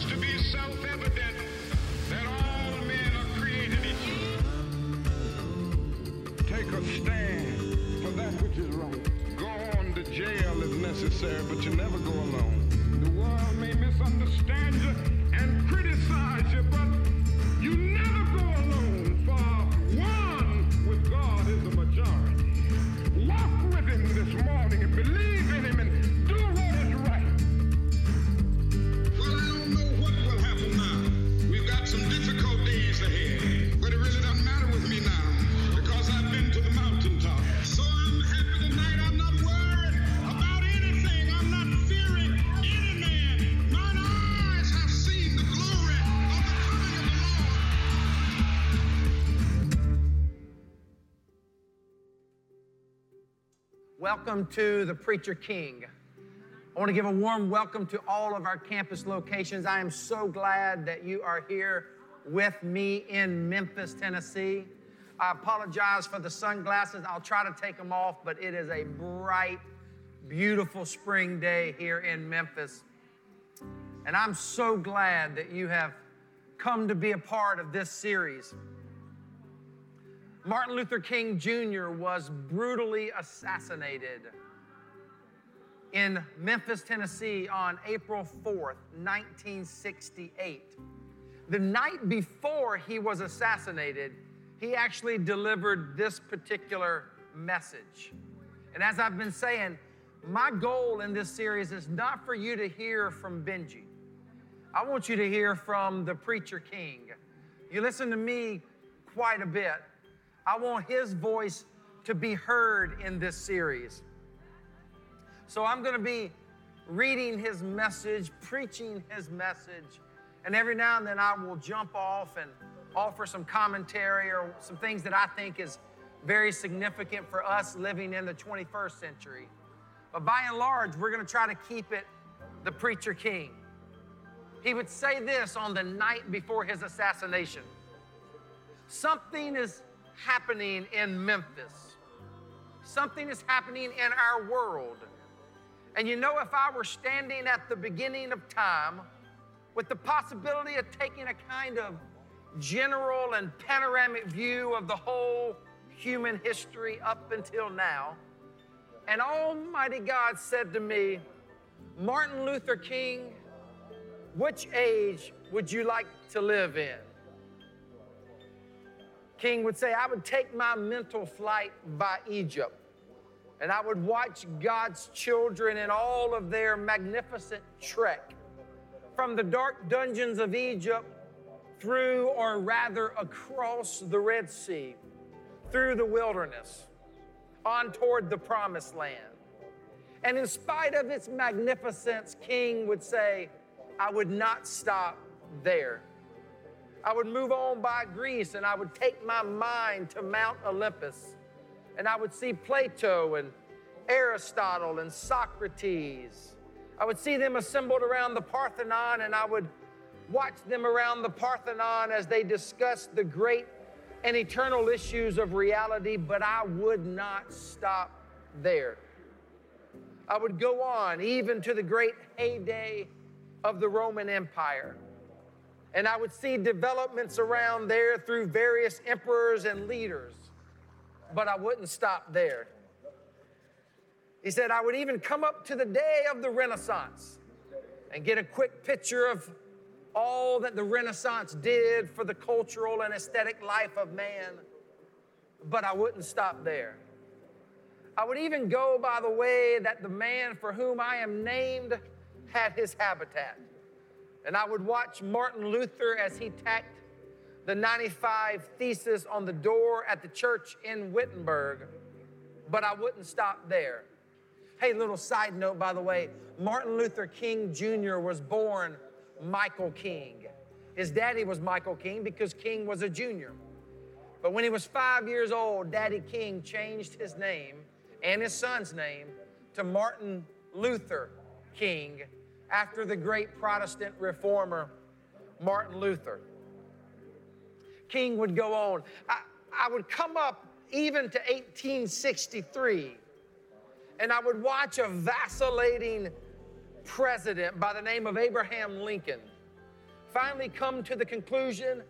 comes to be self-evident that all men are created equal. Take a stand for that which is right. Go on to jail if necessary, but you never go alone. The world may misunderstand you and criticize you, but you never go alone, for one with God is the majority. Walk with him this morning and believe in him and welcome to the Preacher King. I want to give a warm welcome to all of our campus locations. I am so glad that you are here with me in Memphis, Tennessee. I apologize for the sunglasses. I'll try to take them off, but it is a bright, beautiful spring day here in Memphis. And I'm so glad that you have come to be a part of this series. Martin Luther King Jr. was brutally assassinated in Memphis, Tennessee on April 4th, 1968. The night before he was assassinated, he actually delivered this particular message. And as I've been saying, my goal in this series is not for you to hear from Benji. I want you to hear from the Preacher King. You listen to me quite a bit. I want his voice to be heard in this series. So I'm going to be reading his message, preaching his message, and every now and then I will jump off and offer some commentary or some things that I think is very significant for us living in the 21st century. But by and large, we're going to try to keep it the Preacher King. He would say this on the night before his assassination. Something is happening in Memphis. Something is happening in our world. And you know, if I were standing at the beginning of time with the possibility of taking a kind of general and panoramic view of the whole human history up until now, and Almighty God said to me, Martin Luther King, which age would you like to live in? King would say, I would take my mental flight by Egypt, and I would watch God's children in all of their magnificent trek from the dark dungeons of Egypt through, or rather across the Red Sea, through the wilderness, on toward the Promised Land. And in spite of its magnificence, King would say, I would not stop there. I would move on by Greece, and I would take my mind to Mount Olympus, and I would see Plato and Aristotle and Socrates. I would see them assembled around the Parthenon, and I would watch them around the Parthenon as they discussed the great and eternal issues of reality, but I would not stop there. I would go on even to the great heyday of the Roman Empire. And I would see developments around there through various emperors and leaders, but I wouldn't stop there. He said, I would even come up to the day of the Renaissance and get a quick picture of all that the Renaissance did for the cultural and aesthetic life of man, but I wouldn't stop there. I would even go by the way that the man for whom I am named had his habitat. And I would watch Martin Luther as he tacked the 95 Theses on the door at the church in Wittenberg, but I wouldn't stop there. Hey, little side note, by the way, Martin Luther King Jr. was born Michael King. His daddy was Michael King because King was a junior. But when he was 5 years old, Daddy King changed his name and his son's name to Martin Luther King, after the great Protestant reformer, Martin Luther. King would go on. I would come up even to 1863, and I would watch a vacillating president by the name of Abraham Lincoln finally come to the conclusion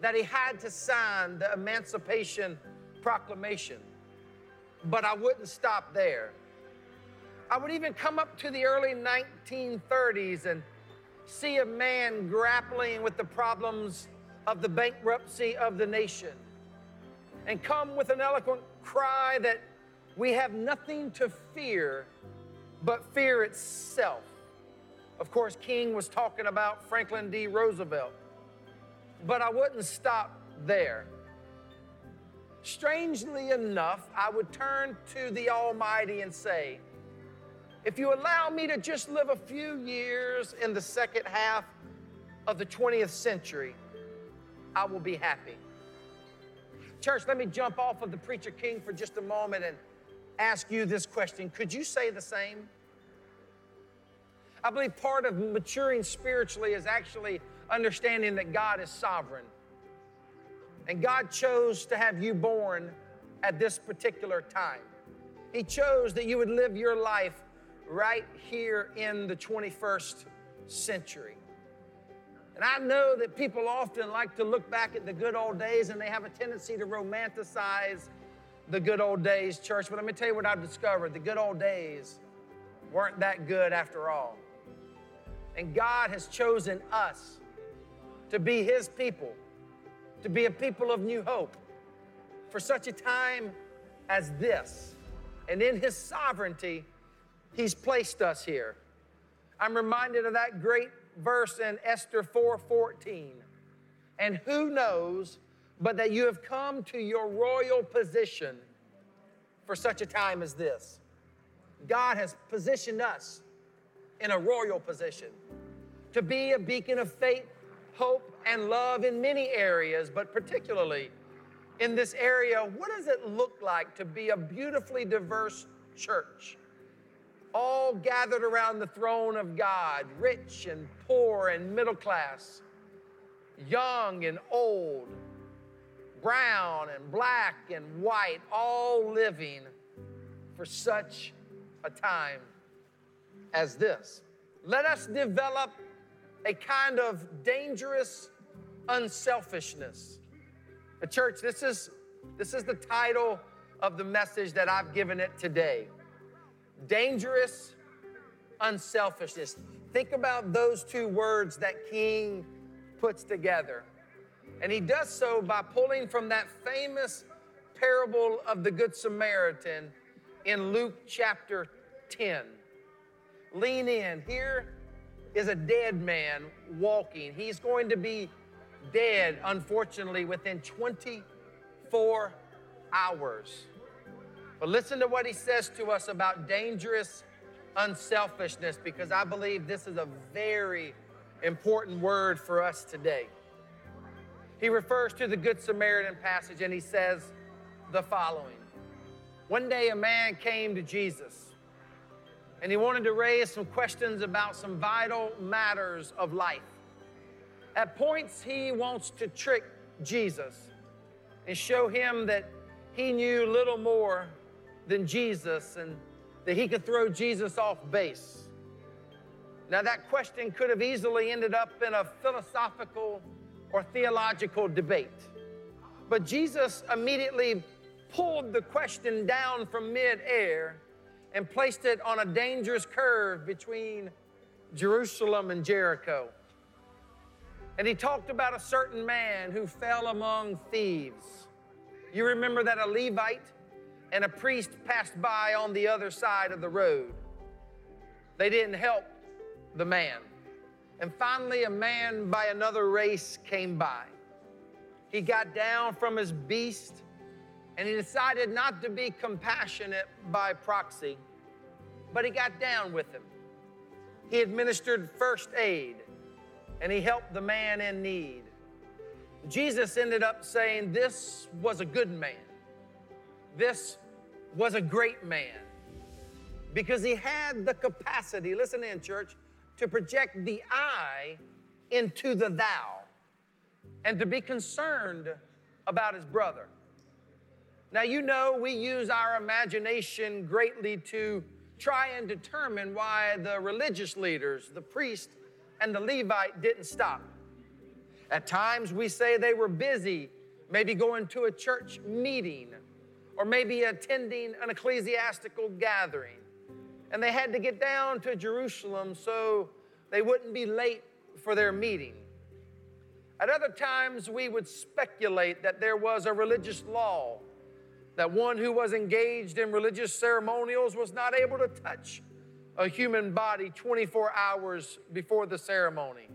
that he had to sign the Emancipation Proclamation. But I wouldn't stop there. I would even come up to the early 1930s and see a man grappling with the problems of the bankruptcy of the nation and come with an eloquent cry that we have nothing to fear but fear itself. Of course, King was talking about Franklin D. Roosevelt, but I wouldn't stop there. Strangely enough, I would turn to the Almighty and say, if you allow me to just live a few years in the second half of the 20th century, I will be happy. Church, let me jump off of the Preacher King for just a moment and ask you this question. Could you say the same? I believe part of maturing spiritually is actually understanding that God is sovereign. And God chose to have you born at this particular time. He chose that you would live your life right here in the 21st century. And I know that people often like to look back at the good old days, and they have a tendency to romanticize the good old days, church. But let me tell you what I've discovered. The good old days weren't that good after all. And God has chosen us to be His people, to be a people of new hope for such a time as this. And in His sovereignty, He's placed us here. I'm reminded of that great verse in Esther 4:14. And who knows but that you have come to your royal position for such a time as this. God has positioned us in a royal position to be a beacon of faith, hope, and love in many areas, but particularly in this area, what does it look like to be a beautifully diverse church? All gathered around the throne of God, rich and poor and middle class, young and old, brown and black and white, all living for such a time as this. Let us develop a kind of dangerous unselfishness. The church, this is the title of the message that I've given it today. Dangerous unselfishness. Think about those two words that King puts together. And he does so by pulling from that famous parable of the Good Samaritan in Luke chapter 10. Lean in. Here is a dead man walking. He's going to be dead, unfortunately, within 24 hours. But listen to what he says to us about dangerous unselfishness, because I believe this is a very important word for us today. He refers to the Good Samaritan passage, and he says the following. One day a man came to Jesus, and he wanted to raise some questions about some vital matters of life. At points, he wants to trick Jesus and show him that he knew little more than Jesus and that he could throw Jesus off base. Now that question could have easily ended up in a philosophical or theological debate. But Jesus immediately pulled the question down from midair and placed it on a dangerous curve between Jerusalem and Jericho. And he talked about a certain man who fell among thieves. You remember that a Levite and a priest passed by on the other side of the road. They didn't help the man. And finally, a man by another race came by. He got down from his beast, and he decided not to be compassionate by proxy, but he got down with him. He administered first aid, and he helped the man in need. Jesus ended up saying, this was a good man. This was a great man, because he had the capacity, listen in, church, to project the I into the thou and to be concerned about his brother. Now, you know, we use our imagination greatly to try and determine why the religious leaders, the priest and the Levite, didn't stop. At times we say they were busy, maybe going to a church meeting or maybe attending an ecclesiastical gathering. And they had to get down to Jerusalem so they wouldn't be late for their meeting. At other times, we would speculate that there was a religious law, that one who was engaged in religious ceremonials was not able to touch a human body 24 hours before the ceremony.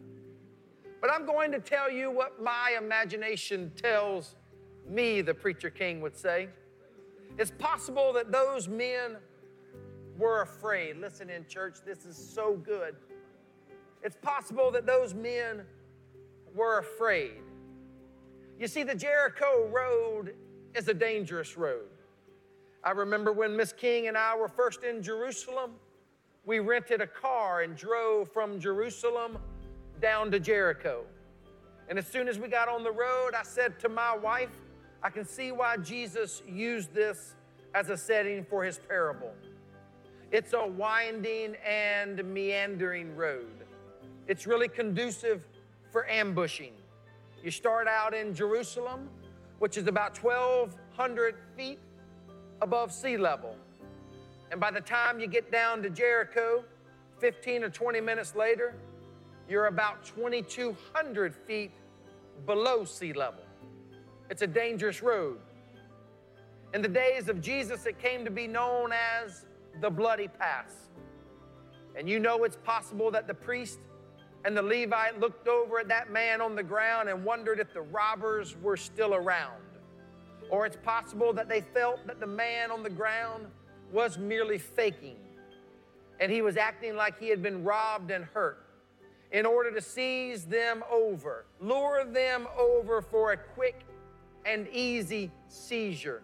But I'm going to tell you what my imagination tells me, the Preacher King would say. It's possible that those men were afraid. Listen in, church, this is so good. It's possible that those men were afraid. You see, the Jericho Road is a dangerous road. I remember when Miss King and I were first in Jerusalem, we rented a car and drove from Jerusalem down to Jericho. And as soon as we got on the road, I said to my wife, I can see why Jesus used this as a setting for his parable. It's a winding and meandering road. It's really conducive for ambushing. You start out in Jerusalem, which is about 1,200 feet above sea level. And by the time you get down to Jericho, 15 or 20 minutes later, you're about 2,200 feet below sea level. It's a dangerous road. In the days of Jesus, it came to be known as the Bloody Pass. And you know it's possible that the priest and the Levite looked over at that man on the ground and wondered if the robbers were still around. Or it's possible that they felt that the man on the ground was merely faking, and he was acting like he had been robbed and hurt in order to seize them over, lure them over for a quick and easy seizure.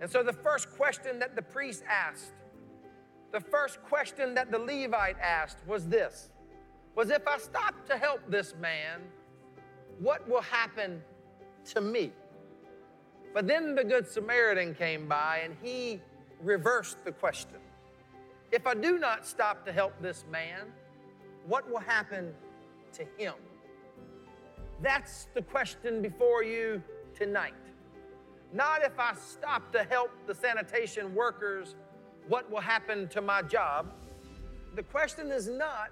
And so the first question that the priest asked, the first question that the Levite asked was this, was if I stop to help this man, what will happen to me? But then the Good Samaritan came by and he reversed the question. If I do not stop to help this man, what will happen to him? That's the question before you tonight. Not if I stop to help the sanitation workers, what will happen to my job? The question is not,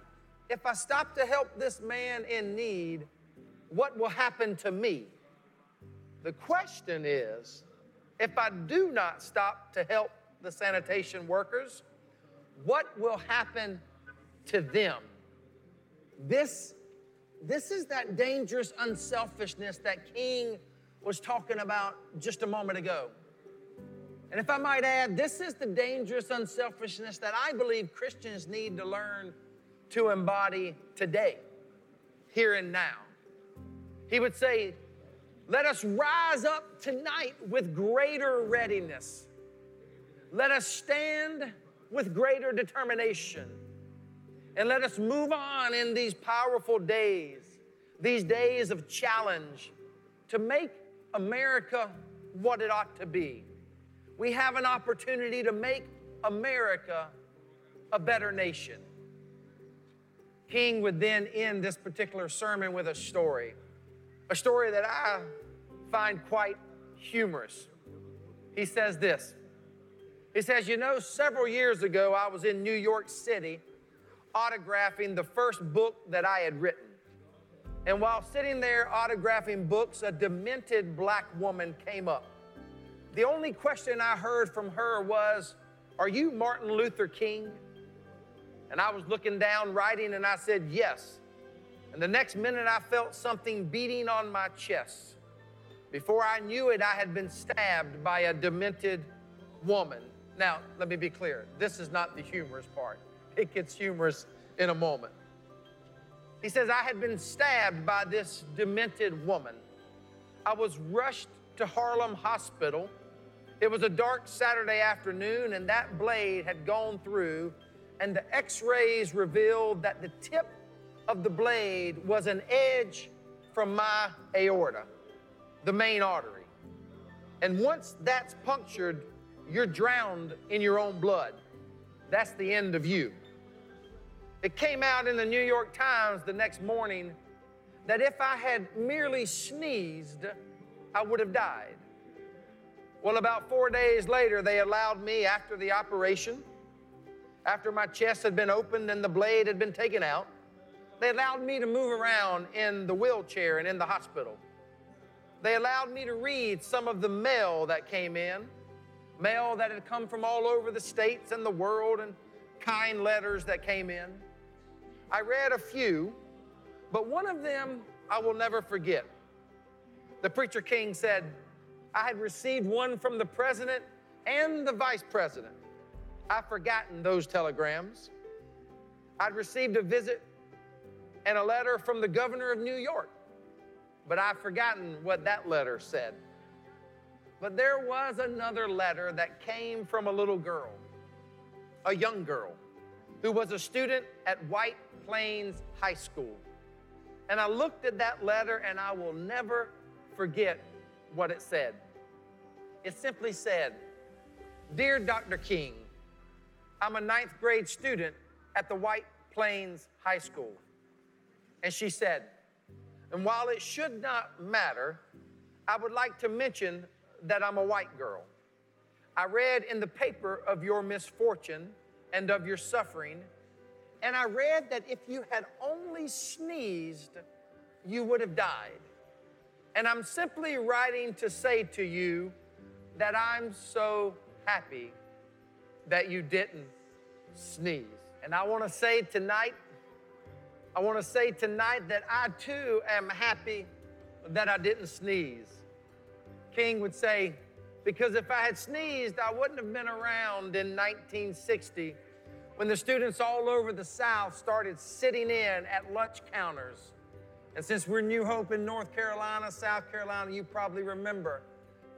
if I stop to help this man in need, what will happen to me? The question is, if I do not stop to help the sanitation workers, what will happen to them? This is that dangerous unselfishness that King was talking about just a moment ago. And if I might add, this is the dangerous unselfishness that I believe Christians need to learn to embody today, here and now. He would say, let us rise up tonight with greater readiness. Let us stand with greater determination. And let us move on in these powerful days, these days of challenge, to make America what it ought to be. We have an opportunity to make America a better nation. King would then end this particular sermon with a story that I find quite humorous. He says this. He says, you know, several years ago, I was in New York City autographing the first book that I had written. And while sitting there autographing books, a demented black woman came up. The only question I heard from her was, are you Martin Luther King? And I was looking down writing and I said, yes. And the next minute I felt something beating on my chest. Before I knew it, I had been stabbed by a demented woman. Now, let me be clear. This is not the humorous part. It gets humorous in a moment. He says, I had been stabbed by this demented woman. I was rushed to Harlem Hospital. It was a dark Saturday afternoon and that blade had gone through and the x-rays revealed that the tip of the blade was an edge from my aorta, the main artery. And once that's punctured, you're drowned in your own blood. That's the end of you. It came out in the New York Times the next morning that if I had merely sneezed, I would have died. Well, about 4 days later, they allowed me, after the operation, after my chest had been opened and the blade had been taken out, they allowed me to move around in the wheelchair and in the hospital. They allowed me to read some of the mail that came in, mail that had come from all over the states and the world, and kind letters that came in. I read a few, but one of them I will never forget. The Preacher King said, I had received one from the president and the vice president. I've forgotten those telegrams. I'd received a visit and a letter from the governor of New York, but I've forgotten what that letter said. But there was another letter that came from a little girl, a young girl, who was a student at White Plains High School. And I looked at that letter and I will never forget what it said. It simply said, Dear Dr. King, I'm a 9th grade student at the White Plains High School. And she said, and while it should not matter, I would like to mention that I'm a white girl. I read in the paper of your misfortune and of your suffering, and I read that if you had only sneezed, you would have died. And I'm simply writing to say to you that I'm so happy that you didn't sneeze. And I want to say tonight that I too am happy that I didn't sneeze. King would say, because if I had sneezed, I wouldn't have been around in 1960 when the students all over the South started sitting in at lunch counters. And since we're New Hope in North Carolina, South Carolina, you probably remember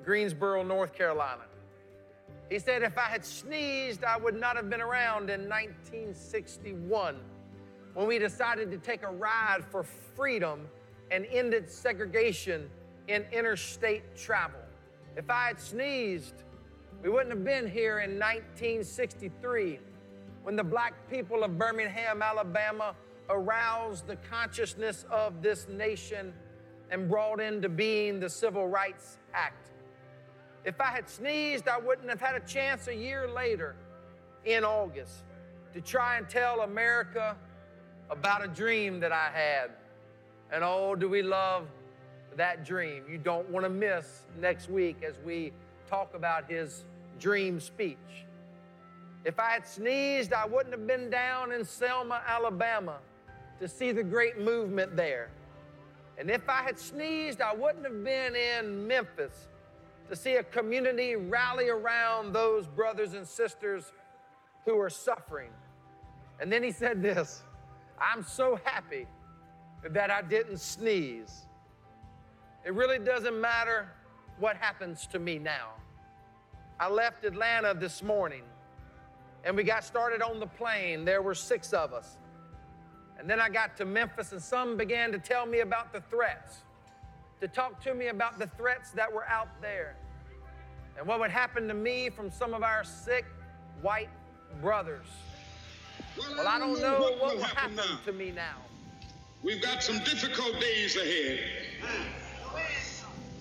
Greensboro, North Carolina. He said, if I had sneezed, I would not have been around in 1961 when we decided to take a ride for freedom and ended segregation in interstate travel. If I had sneezed, we wouldn't have been here in 1963 when the black people of Birmingham, Alabama, aroused the consciousness of this nation and brought into being the Civil Rights Act. If I had sneezed, I wouldn't have had a chance a year later in August to try and tell America about a dream that I had. And oh, do we love that dream. You don't want to miss next week as we talk about his dream speech. If I had sneezed, I wouldn't have been down in Selma, Alabama to see the great movement there. And if I had sneezed, I wouldn't have been in Memphis to see a community rally around those brothers and sisters who are suffering. And then he said this, I'm so happy that I didn't sneeze. It really doesn't matter what happens to me now. I left Atlanta this morning and we got started on the plane. There were 6 of us. And then I got to Memphis and some began to tell me about the threats, to talk to me about the threats that were out there and what would happen to me from some of our sick white brothers. Well, I don't know what will happen to me now. We've got some difficult days ahead.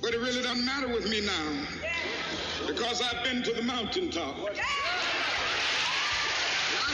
But it really doesn't matter with me now because I've been to the mountaintop. And I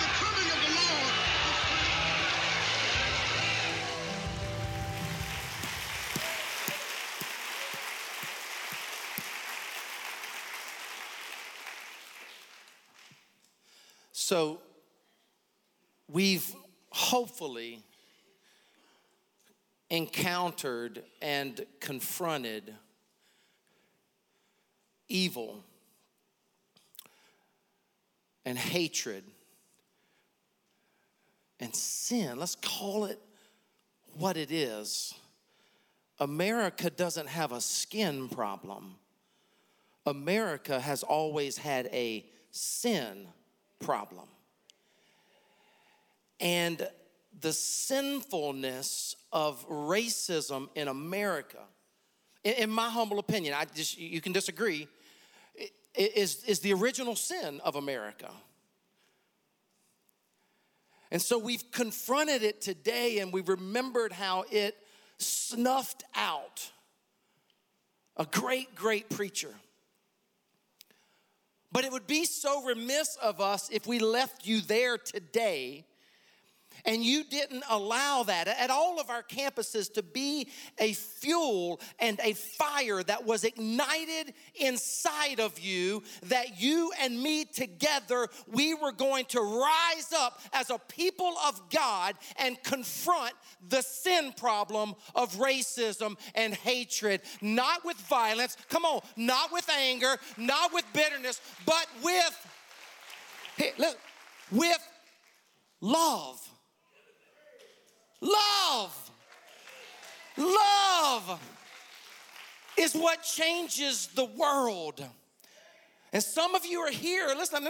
the coming of the Lord. So we've hopefully encountered and confronted evil and hatred and sin. Let's call it what it is. America doesn't have a skin problem. America has always had a sin problem. And the sinfulness of racism in America, in my humble opinion, you can disagree, is the original sin of America. And so we've confronted it today, and we remembered how it snuffed out a great, great preacher. But it would be so remiss of us if we left you there today and you didn't allow that at all of our campuses to be a fuel and a fire that was ignited inside of you, that you and me together, we were going to rise up as a people of God and confront the sin problem of racism and hatred, not with violence, come on, not with anger, not with bitterness, but with love. Love. Love is what changes the world. And some of you are here. Listen, let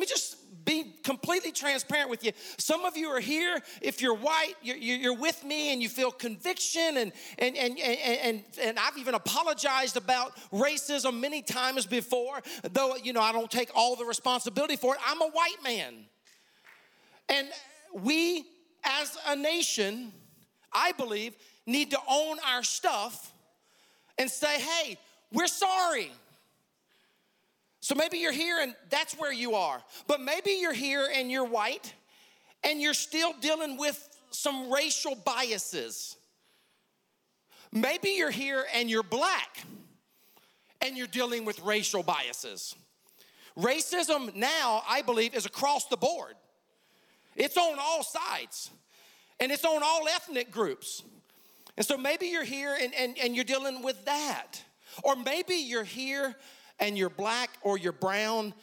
me just be completely transparent with you. Some of you are here. If you're white, you're with me, and you feel conviction. And I've even apologized about racism many times before, though I don't take all the responsibility for it. I'm a white man, and we, as a nation, I believe, need to own our stuff and say, "Hey, we're sorry." So maybe you're here and that's where you are. But maybe you're here and you're white and you're still dealing with some racial biases. Maybe you're here and you're black and you're dealing with racial biases. Racism now, I believe, is across the board. It's on all sides and it's on all ethnic groups. And so maybe you're here and you're dealing with that. Or maybe you're here and you're black or you're brown,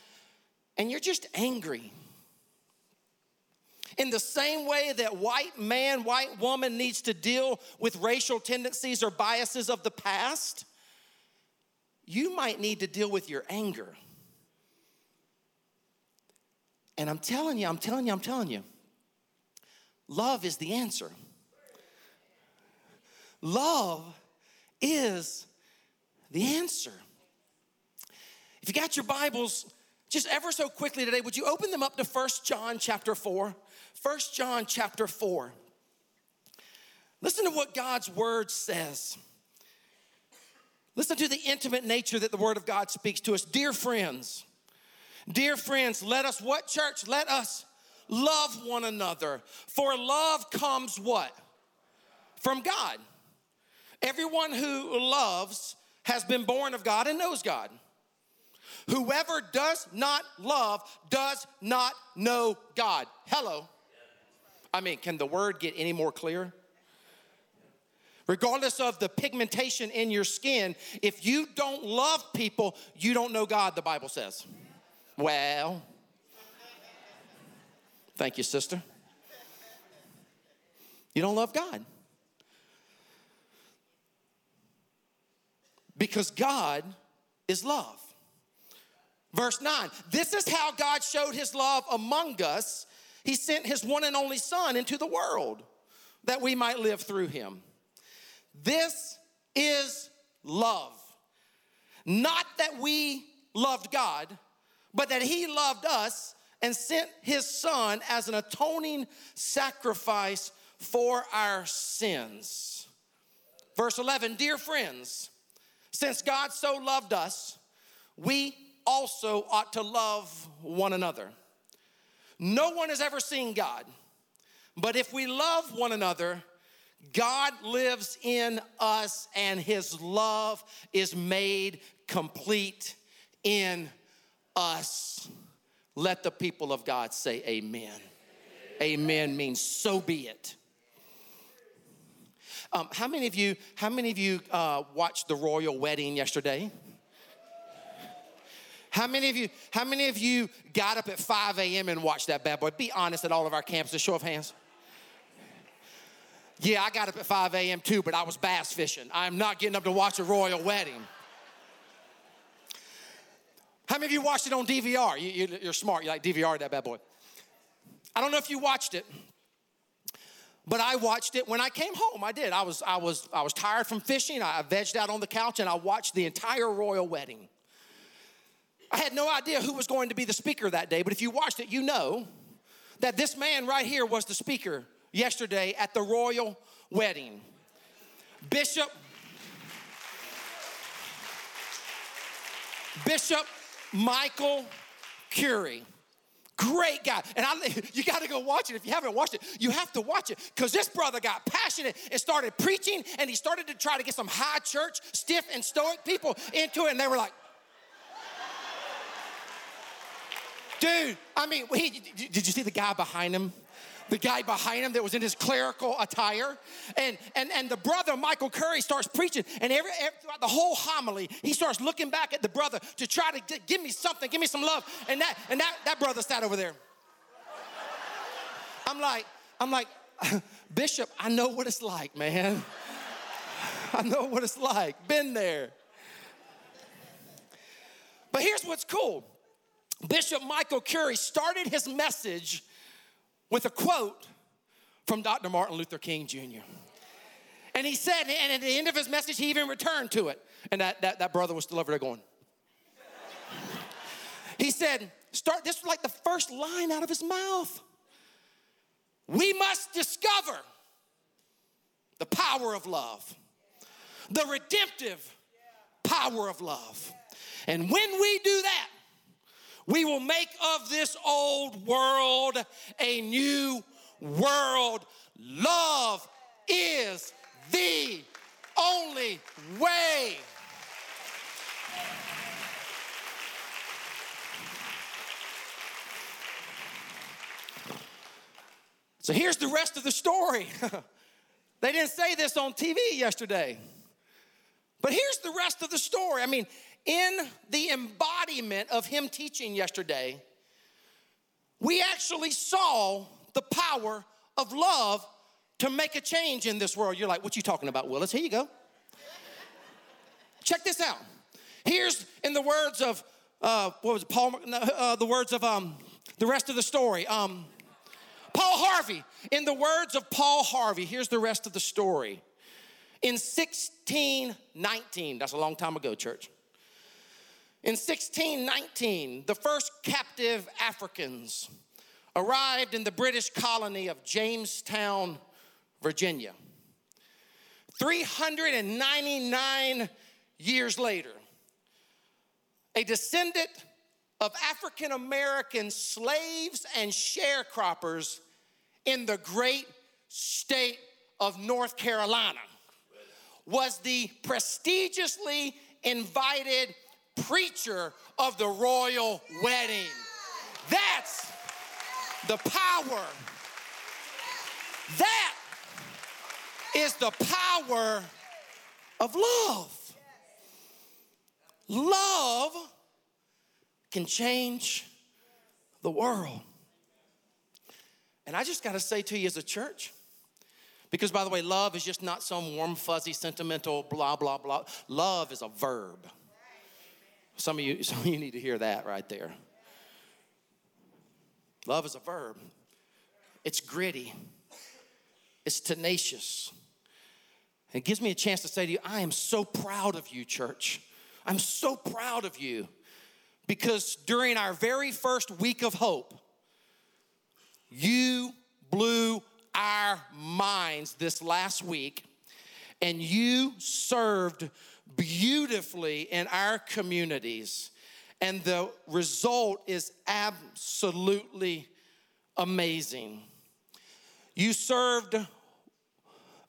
and you're just angry. In the same way that white man, white woman needs to deal with racial tendencies or biases of the past, you might need to deal with your anger. And I'm telling you, love is the answer. Love is the answer. If you got your Bibles, just ever so quickly today, would you open them up to 1 John chapter 4? 1 John chapter 4. Listen to what God's word says. Listen to the intimate nature that the word of God speaks to us. Dear friends, let us what, church? Let us love one another. For love comes what? From God. Everyone who loves has been born of God and knows God. Whoever does not love does not know God. Hello. I mean, can the word get any more clear? Regardless of the pigmentation in your skin, if you don't love people, you don't know God, the Bible says. Well, thank you, sister. You don't love God. Because God is love. Verse 9, this is how God showed his love among us. He sent his one and only son into the world that we might live through him. This is love. Not that we loved God, but that he loved us and sent his son as an atoning sacrifice for our sins. Verse 11, dear friends, since God so loved us, we also ought to love one another. No one has ever seen God, but if we love one another, God lives in us and his love is made complete in us. Let the people of God say amen. Amen means so be it. How many of you watched the royal wedding yesterday? How many of you got up at 5 a.m. and watched that bad boy? Be honest at all of our campuses. Show of hands. Yeah, I got up at 5 a.m. too, but I was bass fishing. I'm not getting up to watch a royal wedding. How many of you watched it on DVR? You're smart. You like DVR that bad boy. I don't know if you watched it, but I watched it when I came home. I did. I was tired from fishing. I vegged out on the couch and I watched the entire royal wedding. I had no idea who was going to be the speaker that day, but if you watched it, you know that this man right here was the speaker yesterday at the royal wedding. Bishop Michael Curry. Great guy. And you got to go watch it. If you haven't watched it, you have to watch it, because this brother got passionate and started preaching, and he started to try to get some high church, stiff and stoic people into it, and they were like, dude, I mean, did you see the guy behind him? The guy behind him that was in his clerical attire? And the brother, Michael Curry, starts preaching. And throughout the whole homily, he starts looking back at the brother to try to give me something, give me some love. And that brother sat over there. I'm like, Bishop, I know what it's like, man. I know what it's like. Been there. But here's what's cool. Bishop Michael Curry started his message with a quote from Dr. Martin Luther King Jr. And he said, and at the end of his message, he even returned to it. And that brother was still over there going. He said, this was like the first line out of his mouth. We must discover the power of love, the redemptive power of love. And when we do that, we will make of this old world a new world. Love is the only way. So here's the rest of the story. They didn't say this on TV yesterday, but here's the rest of the story. I mean, in the embodiment of him teaching yesterday, we actually saw the power of love to make a change in this world. You're like, what you talking about, Willis? Here you go. Check this out. Here's, in the words of, the rest of the story. Paul Harvey. In the words of Paul Harvey, here's the rest of the story. In 1619, that's a long time ago, church. In 1619, the first captive Africans arrived in the British colony of Jamestown, Virginia. 399 years later, a descendant of African American slaves and sharecroppers in the great state of North Carolina was the prestigiously invited preacher of the royal wedding. That's the power. That is the power of love. Love can change the world. And I just got to say to you as a church, because by the way, love is just not some warm, fuzzy, sentimental, blah, blah, blah. Love is a verb. Some of you need to hear that right there. Love is a verb. It's gritty. It's tenacious. It gives me a chance to say to you, I am so proud of you, church. I'm so proud of you, because during our very first week of hope, you blew our minds this last week, and you served beautifully in our communities, and the result is absolutely amazing. You served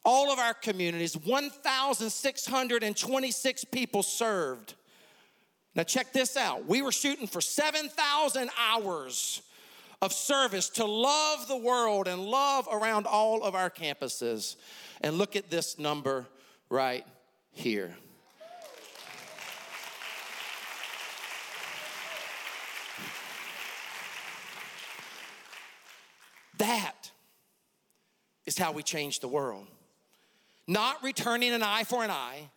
all of our communities. 1,626 people served. Now check this out. We were shooting for 7,000 hours of service to love the world and love around all of our campuses. And look at this number right here. That is how we change the world. Not returning an eye for an eye,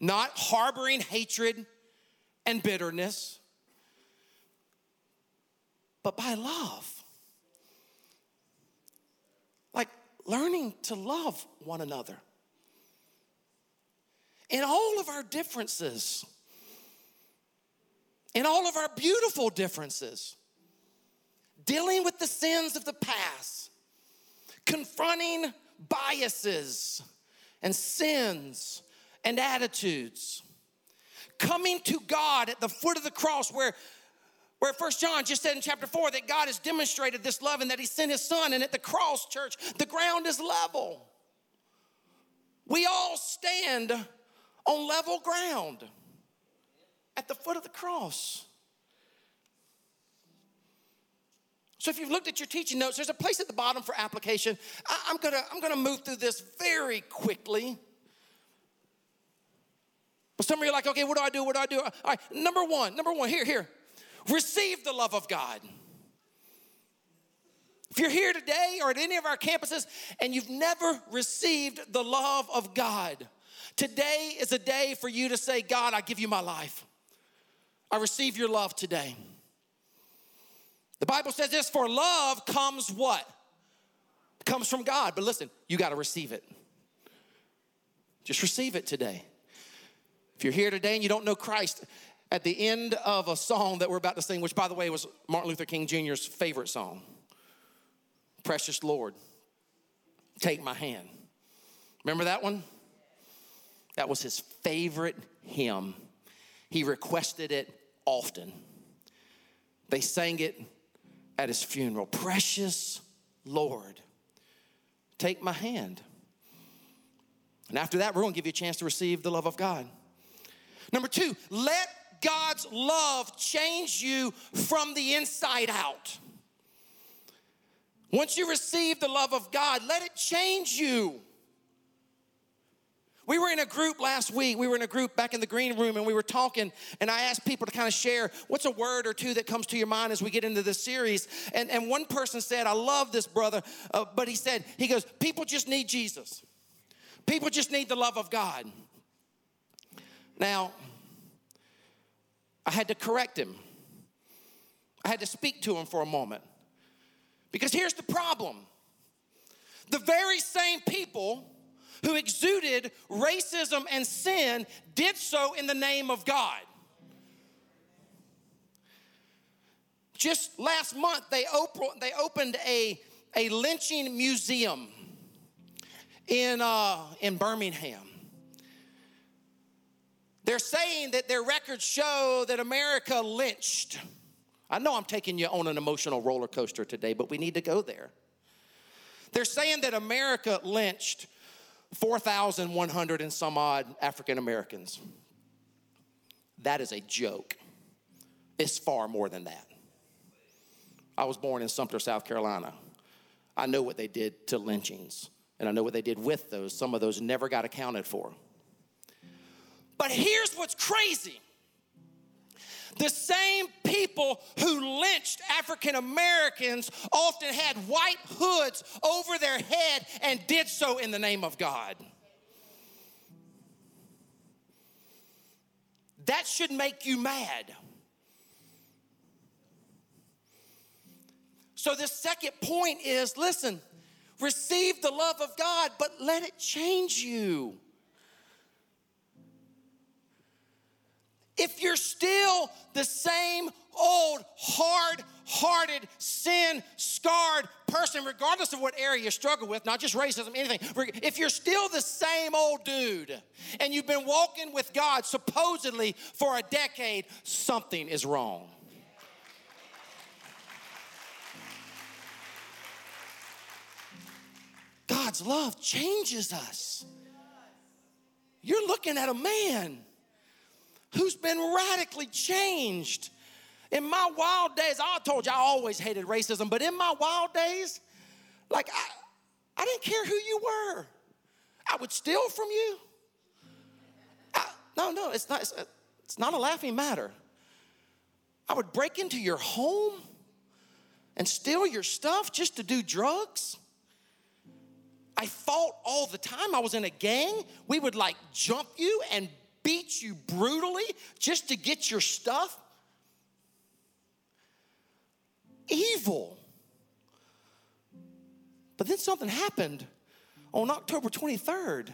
not harboring hatred and bitterness, but by love. Like learning to love one another. In all of our differences, in all of our beautiful differences, dealing with the sins of the past, confronting biases and sins and attitudes, coming to God at the foot of the cross where 1 John just said in chapter 4 that God has demonstrated this love and that he sent his son, and at the cross, church, the ground is level. We all stand on level ground at the foot of the cross. So if you've looked at your teaching notes, there's a place at the bottom for application. I'm gonna move through this very quickly. But some of you are like, okay, what do I do? What do I do? All right, number one, here. Receive the love of God. If you're here today or at any of our campuses and you've never received the love of God, today is a day for you to say, God, I give you my life. I receive your love today. The Bible says this, for love comes what? It comes from God. But listen, you got to receive it. Just receive it today. If you're here today and you don't know Christ, at the end of a song that we're about to sing, which, by the way, was Martin Luther King Jr.'s favorite song, Precious Lord, Take My Hand. Remember that one? That was his favorite hymn. He requested it often. They sang it at his funeral. Precious Lord, take my hand. And after that, we're going to give you a chance to receive the love of God. Number two, let God's love change you from the inside out. Once you receive the love of God, let it change you. We were in a group last week. We were in a group back in the green room, and we were talking, and I asked people to kind of share what's a word or two that comes to your mind as we get into this series. And one person said, I love this brother, but he goes, people just need Jesus. People just need the love of God. Now, I had to correct him. I had to speak to him for a moment. Because here's the problem. The very same people who exuded racism and sin did so in the name of God. Just last month, they opened a lynching museum in Birmingham. They're saying that their records show that America lynched. I know I'm taking you on an emotional roller coaster today, but we need to go there. They're saying that America lynched 4,100 and some odd African Americans. That is a joke. It's far more than that. I was born in Sumter, South Carolina. I know what they did to lynchings, and I know what they did with those. Some of those never got accounted for. But here's what's crazy. The same people who lynched African Americans often had white hoods over their head and did so in the name of God. That should make you mad. So the second point is, listen, receive the love of God, but let it change you. If you're still the same old, hard-hearted, sin-scarred person, regardless of what area you struggle with, not just racism, anything, if you're still the same old dude and you've been walking with God supposedly for a decade, something is wrong. God's love changes us. You're looking at a man who's been radically changed. In my wild days, I told you I always hated racism, but in my wild days, like I didn't care who you were. I would steal from you. No, it's not a laughing matter. I would break into your home and steal your stuff just to do drugs. I fought all the time. I was in a gang. We would like jump you and beat you brutally just to get your stuff. Evil. But then something happened on October 23rd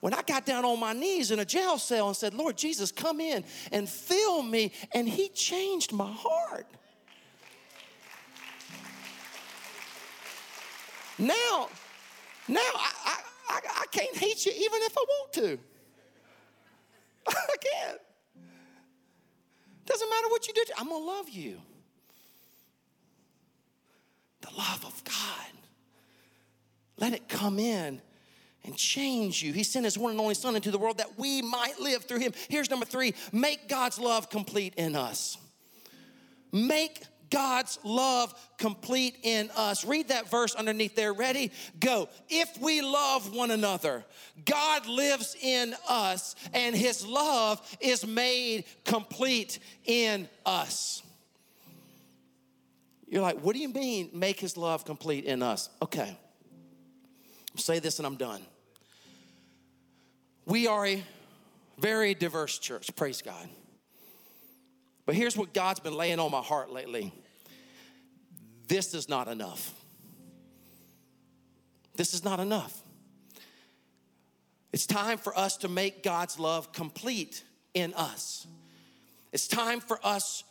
when I got down on my knees in a jail cell and said, Lord Jesus, come in and fill me. And he changed my heart. Now I can't hate you even if I want to. I can't. Doesn't matter what you do. I'm going to love you. The love of God. Let it come in and change you. He sent his one and only Son into the world that we might live through him. Here's number 3. Make God's love complete in us. Make God's love complete in us. Read that verse underneath there. Ready? Go. If we love one another, God lives in us and his love is made complete in us. You're like, what do you mean make his love complete in us? Okay. I'll say this and I'm done. We are a very diverse church. Praise God. But here's what God's been laying on my heart lately. This is not enough. This is not enough. It's time for us to make God's love complete in us. It's time for us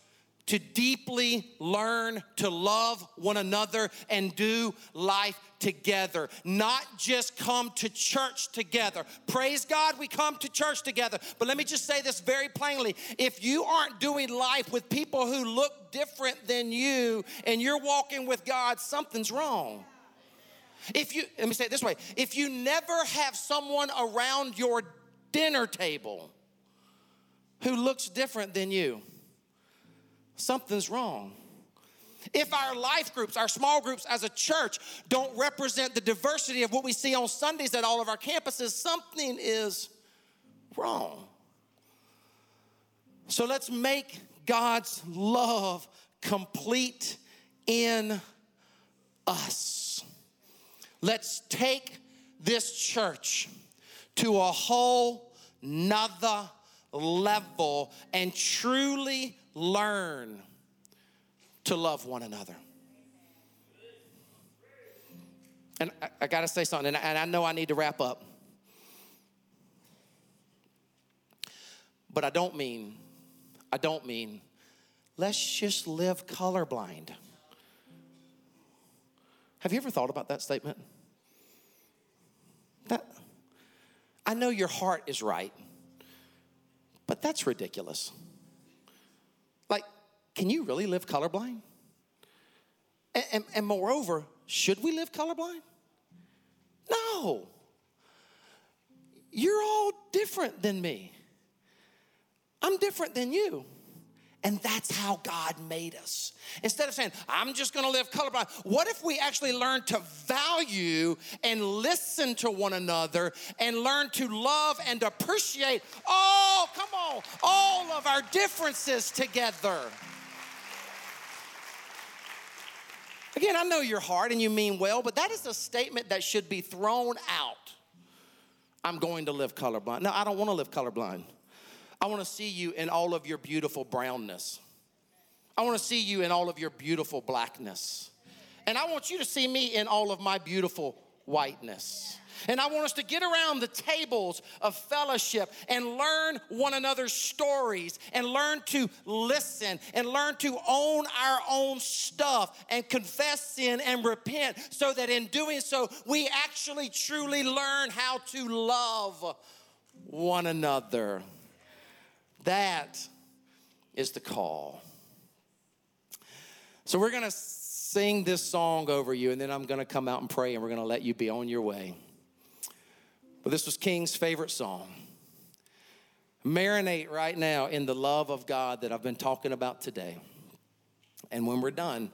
to deeply learn to love one another and do life together, not just come to church together. Praise God, we come to church together. But let me just say this very plainly. If you aren't doing life with people who look different than you and you're walking with God, something's wrong. Let me say it this way. If you never have someone around your dinner table who looks different than you, something's wrong. If our life groups, our small groups as a church don't represent the diversity of what we see on Sundays at all of our campuses, something is wrong. So let's make God's love complete in us. Let's take this church to a whole nother level and truly learn to love one another. And I got to say something, and I know I need to wrap up. But I don't mean, let's just live colorblind. Have you ever thought about that statement? I know your heart is right, but that's ridiculous. Can you really live colorblind? And moreover, should we live colorblind? No. You're all different than me. I'm different than you. And that's how God made us. Instead of saying, I'm just going to live colorblind, what if we actually learn to value and listen to one another and learn to love and appreciate, all of our differences together? Again, I know your heart and you mean well, but that is a statement that should be thrown out. I'm going to live colorblind. No, I don't want to live colorblind. I want to see you in all of your beautiful brownness. I want to see you in all of your beautiful blackness. And I want you to see me in all of my beautiful whiteness. And I want us to get around the tables of fellowship and learn one another's stories and learn to listen and learn to own our own stuff and confess sin and repent so that in doing so, we actually truly learn how to love one another. That is the call. So we're going to sing this song over you, and then I'm going to come out and pray, and we're going to let you be on your way. But this was King's favorite song. Marinate right now in the love of God that I've been talking about today. And when we're done,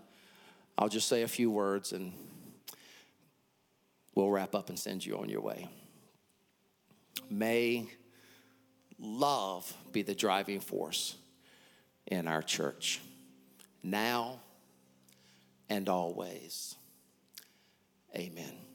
I'll just say a few words and we'll wrap up and send you on your way. May love be the driving force in our church, now and always. Amen.